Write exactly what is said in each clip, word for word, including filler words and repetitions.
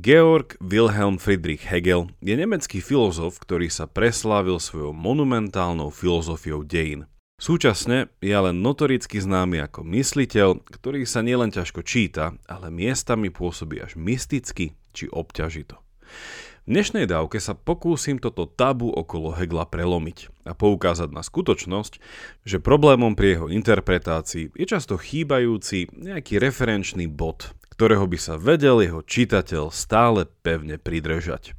Georg Wilhelm Friedrich Hegel je nemecký filozof, ktorý sa preslávil svojou monumentálnou filozofiou dejín. Súčasne je ale notoricky známy ako mysliteľ, ktorý sa nielen ťažko číta, ale miestami pôsobí až mysticky či obťažito. V dnešnej dávke sa pokúsim toto tabu okolo Hegla prelomiť a poukázať na skutočnosť, že problémom pri jeho interpretácii je často chýbajúci nejaký referenčný bod, ktorého by sa vedel jeho čitateľ stále pevne pridržať.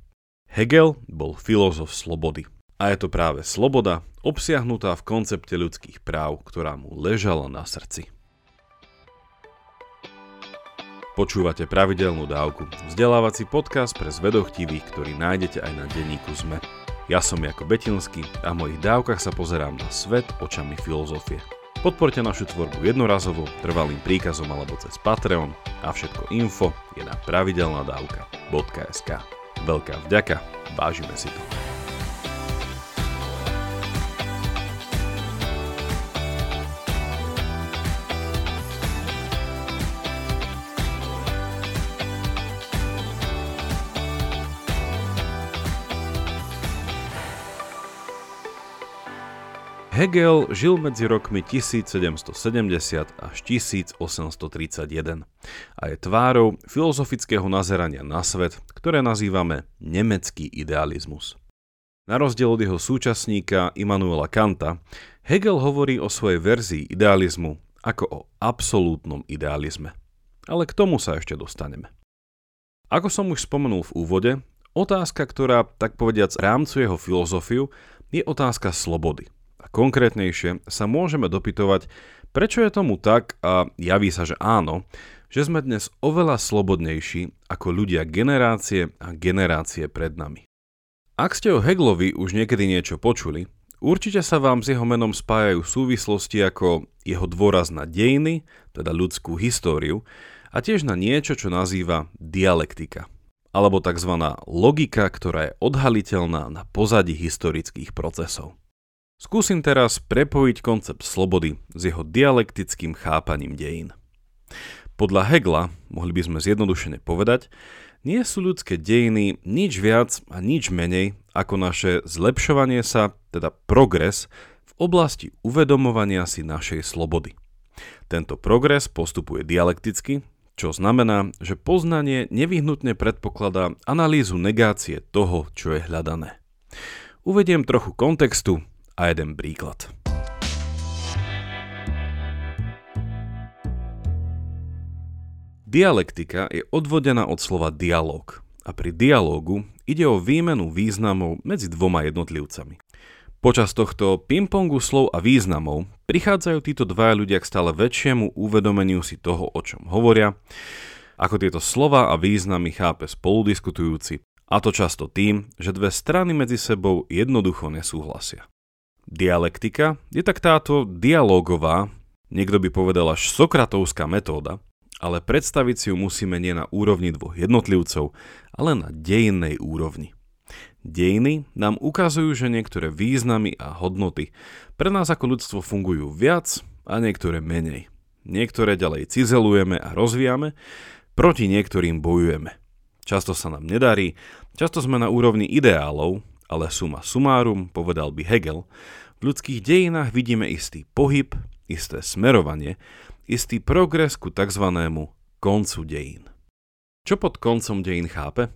Hegel bol filozof slobody. A je to práve sloboda, obsiahnutá v koncepte ľudských práv, ktorá mu ležala na srdci. Počúvate pravidelnú dávku, vzdelávací podcast pre zvedochtivých, ktorý nájdete aj na denníku es em e. Ja som Jaco Betiňský a v mojich dávkach sa pozerám na svet očami filozofie. Podporte našu tvorbu jednorazovo, trvalým príkazom alebo cez Patreon a všetko info je na pravidelnadavka bodka es ká. Veľká vďaka, vážime si to. Hegel žil medzi rokmi tisícsedemstosedemdesiat až tisícosemstotridsaťjeden a je tvárou filozofického nazerania na svet, ktoré nazývame nemecký idealizmus. Na rozdiel od jeho súčasníka Immanuela Kanta, Hegel hovorí o svojej verzii idealizmu ako o absolútnom idealizme. Ale k tomu sa ešte dostaneme. Ako som už spomenul v úvode, otázka, ktorá tak povediac rámcuje jeho filozofiu, je otázka slobody. A konkrétnejšie sa môžeme dopytovať, prečo je tomu tak, a javí sa, že áno, že sme dnes oveľa slobodnejší ako ľudia generácie a generácie pred nami. Ak ste o Heglovi už niekedy niečo počuli, určite sa vám s jeho menom spájajú súvislosti ako jeho dôraz na dejiny, teda ľudskú históriu, a tiež na niečo, čo nazýva dialektika, alebo tzv. Logika, ktorá je odhaliteľná na pozadí historických procesov. Skúsim teraz prepojiť koncept slobody s jeho dialektickým chápaním dejín. Podľa Hegla, mohli by sme zjednodušene povedať, nie sú ľudské dejiny nič viac a nič menej ako naše zlepšovanie sa, teda progres, v oblasti uvedomovania si našej slobody. Tento progres postupuje dialekticky, čo znamená, že poznanie nevyhnutne predpokladá analýzu negácie toho, čo je hľadané. Uvediem trochu kontextu a jeden príklad. Dialektika je odvodená od slova dialóg a pri dialógu ide o výmenu významov medzi dvoma jednotlivcami. Počas tohto pingpongu slov a významov prichádzajú títo dvaja ľudia k stále väčšiemu uvedomeniu si toho, o čom hovoria, ako tieto slova a významy chápe spoludiskutujúci, a to často tým, že dve strany medzi sebou jednoducho nesúhlasia. Dialektika je tak táto dialógová, niekto by povedal až sokratovská metóda, ale predstaviť si ju musíme nie na úrovni dvoch jednotlivcov, ale na dejinnej úrovni. Dejiny nám ukazujú, že niektoré významy a hodnoty pre nás ako ľudstvo fungujú viac a niektoré menej. Niektoré ďalej cizelujeme a rozvíjame, proti niektorým bojujeme. Často sa nám nedarí, často sme na úrovni ideálov, ale suma sumárum, povedal by Hegel, v ľudských dejinách vidíme istý pohyb, isté smerovanie, istý progres ku tzv. Koncu dejín. Čo pod koncom dejín chápe?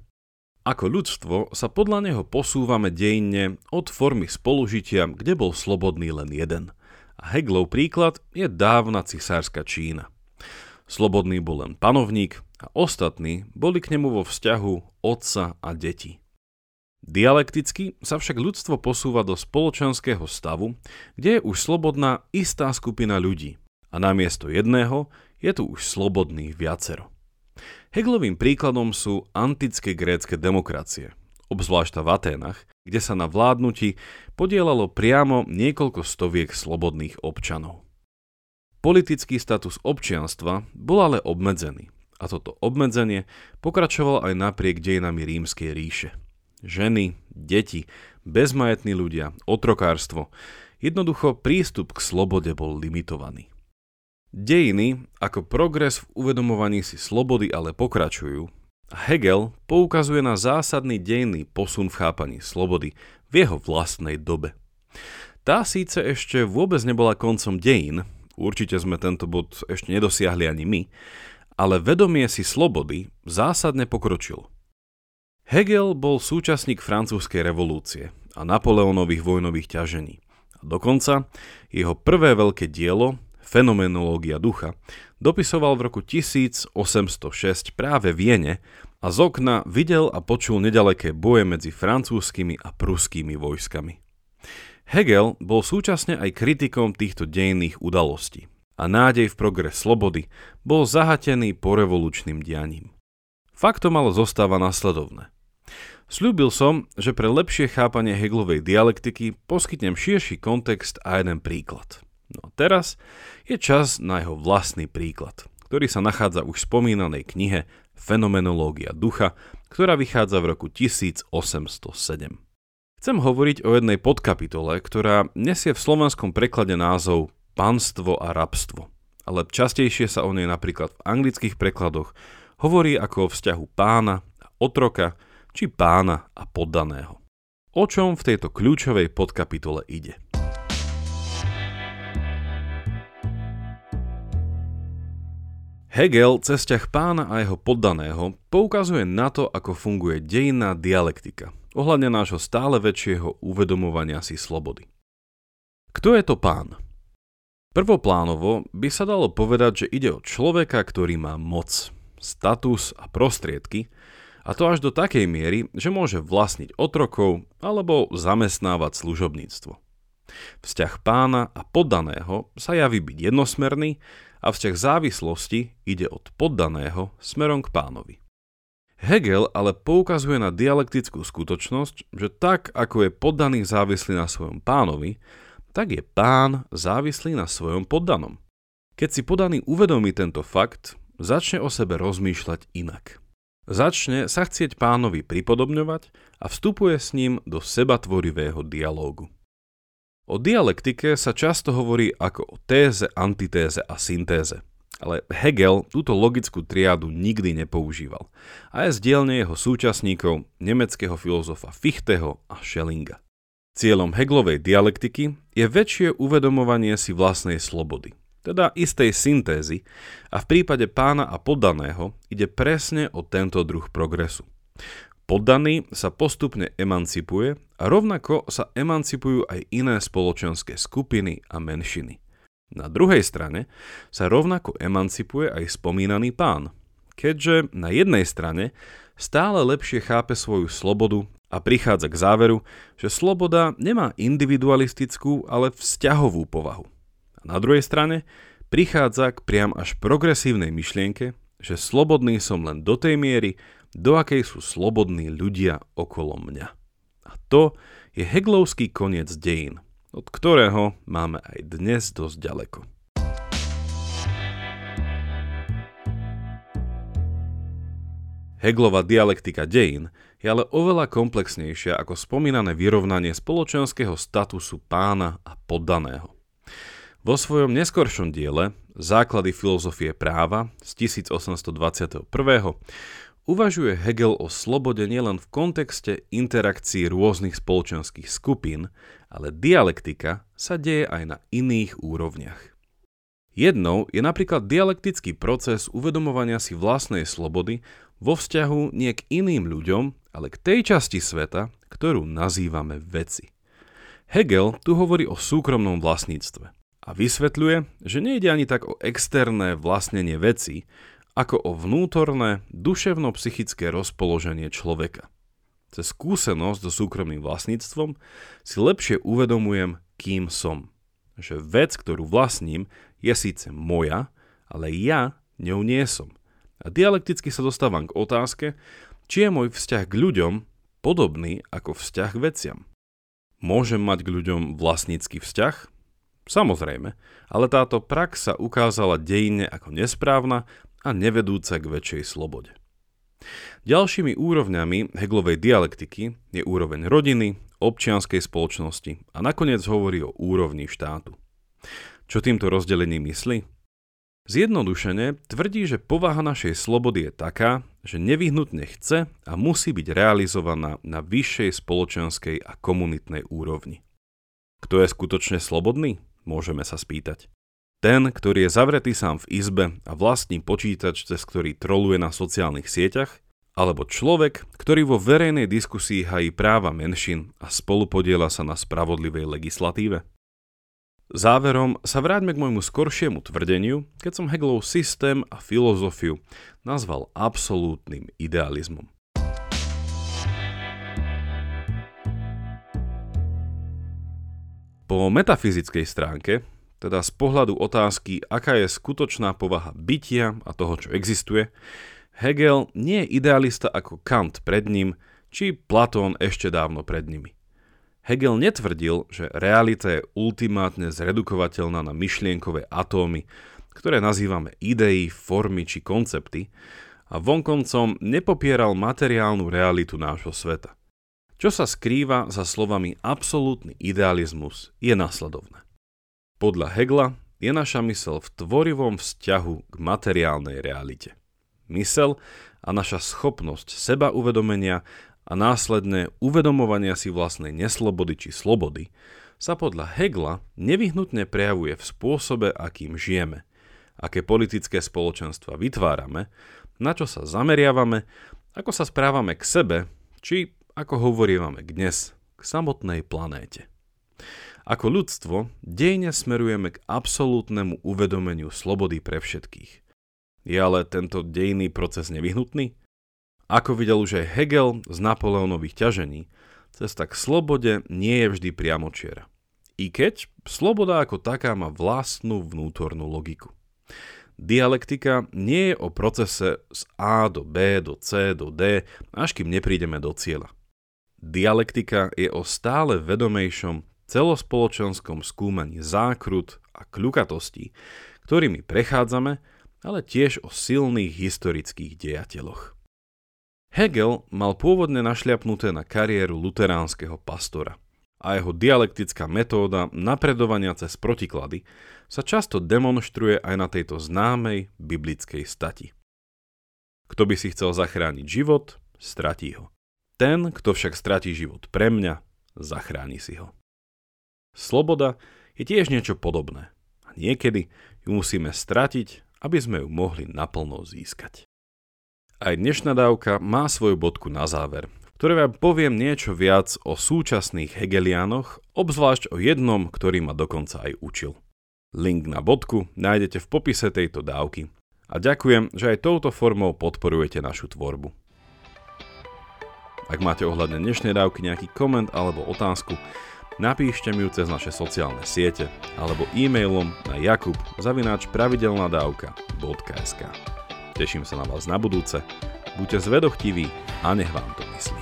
Ako ľudstvo sa podľa neho posúvame dejinne od formy spolužitia, kde bol slobodný len jeden. A Heglov príklad je dávna cisárska Čína. Slobodný bol len panovník a ostatní boli k nemu vo vzťahu otca a deti. Dialekticky sa však ľudstvo posúva do spoločenského stavu, kde je už slobodná istá skupina ľudí a namiesto jedného je tu už slobodných viacero. Heglovým príkladom sú antické grécke demokracie, obzvlášť v Aténach, kde sa na vládnutí podielalo priamo niekoľko stoviek slobodných občanov. Politický status občianstva bol ale obmedzený a toto obmedzenie pokračovalo aj napriek dejinami Rímskej ríše. Ženy, deti, bezmajetní ľudia, otrokárstvo. Jednoducho prístup k slobode bol limitovaný. Dejiny ako progres v uvedomovaní si slobody ale pokračujú Hegel poukazuje na zásadný dejný posun v chápaní slobody v jeho vlastnej dobe. Tá síce ešte vôbec nebola koncom dejín, určite sme tento bod ešte nedosiahli ani my, ale vedomie si slobody zásadne pokročilo. Hegel bol súčasník francúzskej revolúcie a Napoleónových vojnových ťažení. A dokonca jeho prvé veľké dielo, Fenomenológia ducha, dopisoval v roku tisíc osemsto šesť práve v Viene a z okna videl a počul nedaleké boje medzi francúzskymi a pruskými vojskami. Hegel bol súčasne aj kritikom týchto dejinných udalostí a nádej v progres slobody bol zahatený porevolučným dianím. Faktom ale zostáva nasledovné. Sľúbil som, že pre lepšie chápanie Hegelovej dialektiky poskytnem širší kontext a jeden príklad. No a teraz je čas na jeho vlastný príklad, ktorý sa nachádza už v spomínanej knihe Fenomenológia ducha, ktorá vychádza v roku tisíc osemsto sedem. Chcem hovoriť o jednej podkapitole, ktorá nesie v slovenskom preklade názov Panstvo a rabstvo, ale častejšie sa o nej napríklad v anglických prekladoch hovorí ako o vzťahu pána a otroka, či pána a poddaného. O čom v tejto kľúčovej podkapitole ide? Hegel cez vzťah pána a jeho poddaného poukazuje na to, ako funguje dejinná dialektika, ohľadne nášho stále väčšieho uvedomovania si slobody. Kto je to pán? Prvoplánovo by sa dalo povedať, že ide o človeka, ktorý má moc, status a prostriedky, a to až do takej miery, že môže vlastniť otrokov alebo zamestnávať služobníctvo. Vzťah pána a poddaného sa javí byť jednosmerný, a vzťah závislosti ide od poddaného smerom k pánovi. Hegel ale poukazuje na dialektickú skutočnosť, že tak, ako je poddaný závislý na svojom pánovi, tak je pán závislý na svojom poddanom. Keď si poddaný uvedomí tento fakt, začne o sebe rozmýšľať inak. Začne sa chcieť pánovi pripodobňovať a vstupuje s ním do sebatvorivého dialógu. O dialektike sa často hovorí ako o téze, antitéze a syntéze, ale Hegel túto logickú triádu nikdy nepoužíval a je z dielne jeho súčasníkov nemeckého filozofa Fichteho a Schellinga. Cieľom Hegelovej dialektiky je väčšie uvedomovanie si vlastnej slobody, teda istej syntézy, a v prípade pána a poddaného ide presne o tento druh progresu. Poddaný sa postupne emancipuje a rovnako sa emancipujú aj iné spoločenské skupiny a menšiny. Na druhej strane sa rovnako emancipuje aj spomínaný pán, keďže na jednej strane stále lepšie chápe svoju slobodu a prichádza k záveru, že sloboda nemá individualistickú, ale vzťahovú povahu. A na druhej strane prichádza k priam až progresívnej myšlienke, že slobodný som len do tej miery, do akej sú slobodní ľudia okolo mňa. A to je hegelovský koniec dejín, od ktorého máme aj dnes dosť ďaleko. Hegelova dialektika dejín je ale oveľa komplexnejšia ako spomínané vyrovnanie spoločenského statusu pána a poddaného. Vo svojom neskoršom diele Základy filozofie práva z tisíc osemsto dvadsaťjeden uvažuje Hegel o slobode nielen v kontexte interakcií rôznych spoločenských skupín, ale dialektika sa deje aj na iných úrovniach. Jednou je napríklad dialektický proces uvedomovania si vlastnej slobody vo vzťahu nie k iným ľuďom, ale k tej časti sveta, ktorú nazývame veci. Hegel tu hovorí o súkromnom vlastníctve a vysvetľuje, že nejde ani tak o externé vlastnenie veci, ako o vnútorné, duševno-psychické rozpoloženie človeka. Cez skúsenosť so súkromným vlastníctvom si lepšie uvedomujem, kým som. Že vec, ktorú vlastním, je síce moja, ale ja ňou nie som. A dialekticky sa dostávam k otázke, či je môj vzťah k ľuďom podobný ako vzťah k veciam. Môžem mať k ľuďom vlastnícky vzťah? Samozrejme, ale táto prax sa ukázala dejinne ako nesprávna a nevedúca k väčšej slobode. Ďalšími úrovňami Hegelovej dialektiky je úroveň rodiny, občianskej spoločnosti a nakoniec hovorí o úrovni štátu. Čo týmto rozdelením myslí? Zjednodušene tvrdí, že povaha našej slobody je taká, že nevyhnutne chce a musí byť realizovaná na vyššej spoločenskej a komunitnej úrovni. Kto je skutočne slobodný? Môžeme sa spýtať. Ten, ktorý je zavretý sám v izbe a vlastní počítač, cez ktorý troluje na sociálnych sieťach, alebo človek, ktorý vo verejnej diskusii hají práva menšín a spolupodiela sa na spravodlivej legislatíve? Záverom sa vráťme k môjmu skoršiemu tvrdeniu, keď som Hegelov systém a filozofiu nazval absolútnym idealizmom. Po metafyzickej stránke, teda z pohľadu otázky, aká je skutočná povaha bytia a toho, čo existuje, Hegel nie je idealista ako Kant pred ním, či Platón ešte dávno pred nimi. Hegel netvrdil, že realita je ultimátne zredukovateľná na myšlienkové atómy, ktoré nazývame idei, formy či koncepty, a vonkoncom nepopieral materiálnu realitu nášho sveta. Čo sa skrýva za slovami absolútny idealizmus je nasledovné. Podľa Hegla je naša myseľ v tvorivom vzťahu k materiálnej realite. Myseľ a naša schopnosť seba uvedomenia a následné uvedomovania si vlastnej neslobody či slobody sa podľa Hegla nevyhnutne prejavuje v spôsobe, akým žijeme, aké politické spoločenstva vytvárame, na čo sa zameriavame, ako sa správame k sebe, či ako hovoríme dnes, k samotnej planéte. Ako ľudstvo dejne smerujeme k absolútnemu uvedomeniu slobody pre všetkých. Je ale tento dejný proces nevyhnutný? Ako videl už aj Hegel z Napoleónových ťažení, cesta k slobode nie je vždy priamočiera. I keď sloboda ako taká má vlastnú vnútornú logiku. Dialektika nie je o procese z A do B, do C, do D, až kým neprídeme do cieľa. Dialektika je o stále vedomejšom celospoločenskom skúmaní zákrut a kľukatostí, ktorými prechádzame, ale tiež o silných historických dejateľoch. Hegel mal pôvodne našľapnuté na kariéru luteránskeho pastora a jeho dialektická metóda napredovania cez protiklady sa často demonštruje aj na tejto známej biblickej stati. Kto by si chcel zachrániť život, stratí ho. Ten, kto však stratí život pre mňa, zachráni si ho. Sloboda je tiež niečo podobné a niekedy ju musíme stratiť, aby sme ju mohli naplno získať. Aj dnešná dávka má svoju bodku na záver, v ktorej vám poviem niečo viac o súčasných hegeliánoch, obzvlášť o jednom, ktorý ma dokonca aj učil. Link na bodku nájdete v popise tejto dávky a ďakujem, že aj touto formou podporujete našu tvorbu. Ak máte ohľadne dnešnej dávky nejaký koment alebo otázku, napíšte mi ju cez naše sociálne siete alebo e-mailom na jakub zavináč pravidelnadavka bodka es ká. Teším sa na vás na budúce, buďte zvedochtiví a nech vám to myslí.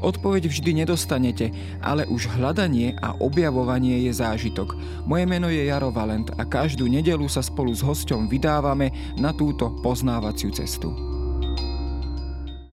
Odpoveď vždy nedostanete, ale už hľadanie a objavovanie je zážitok. Moje meno je Jaro Valent a každú nedeľu sa spolu s hosťom vydávame na túto poznávaciu cestu.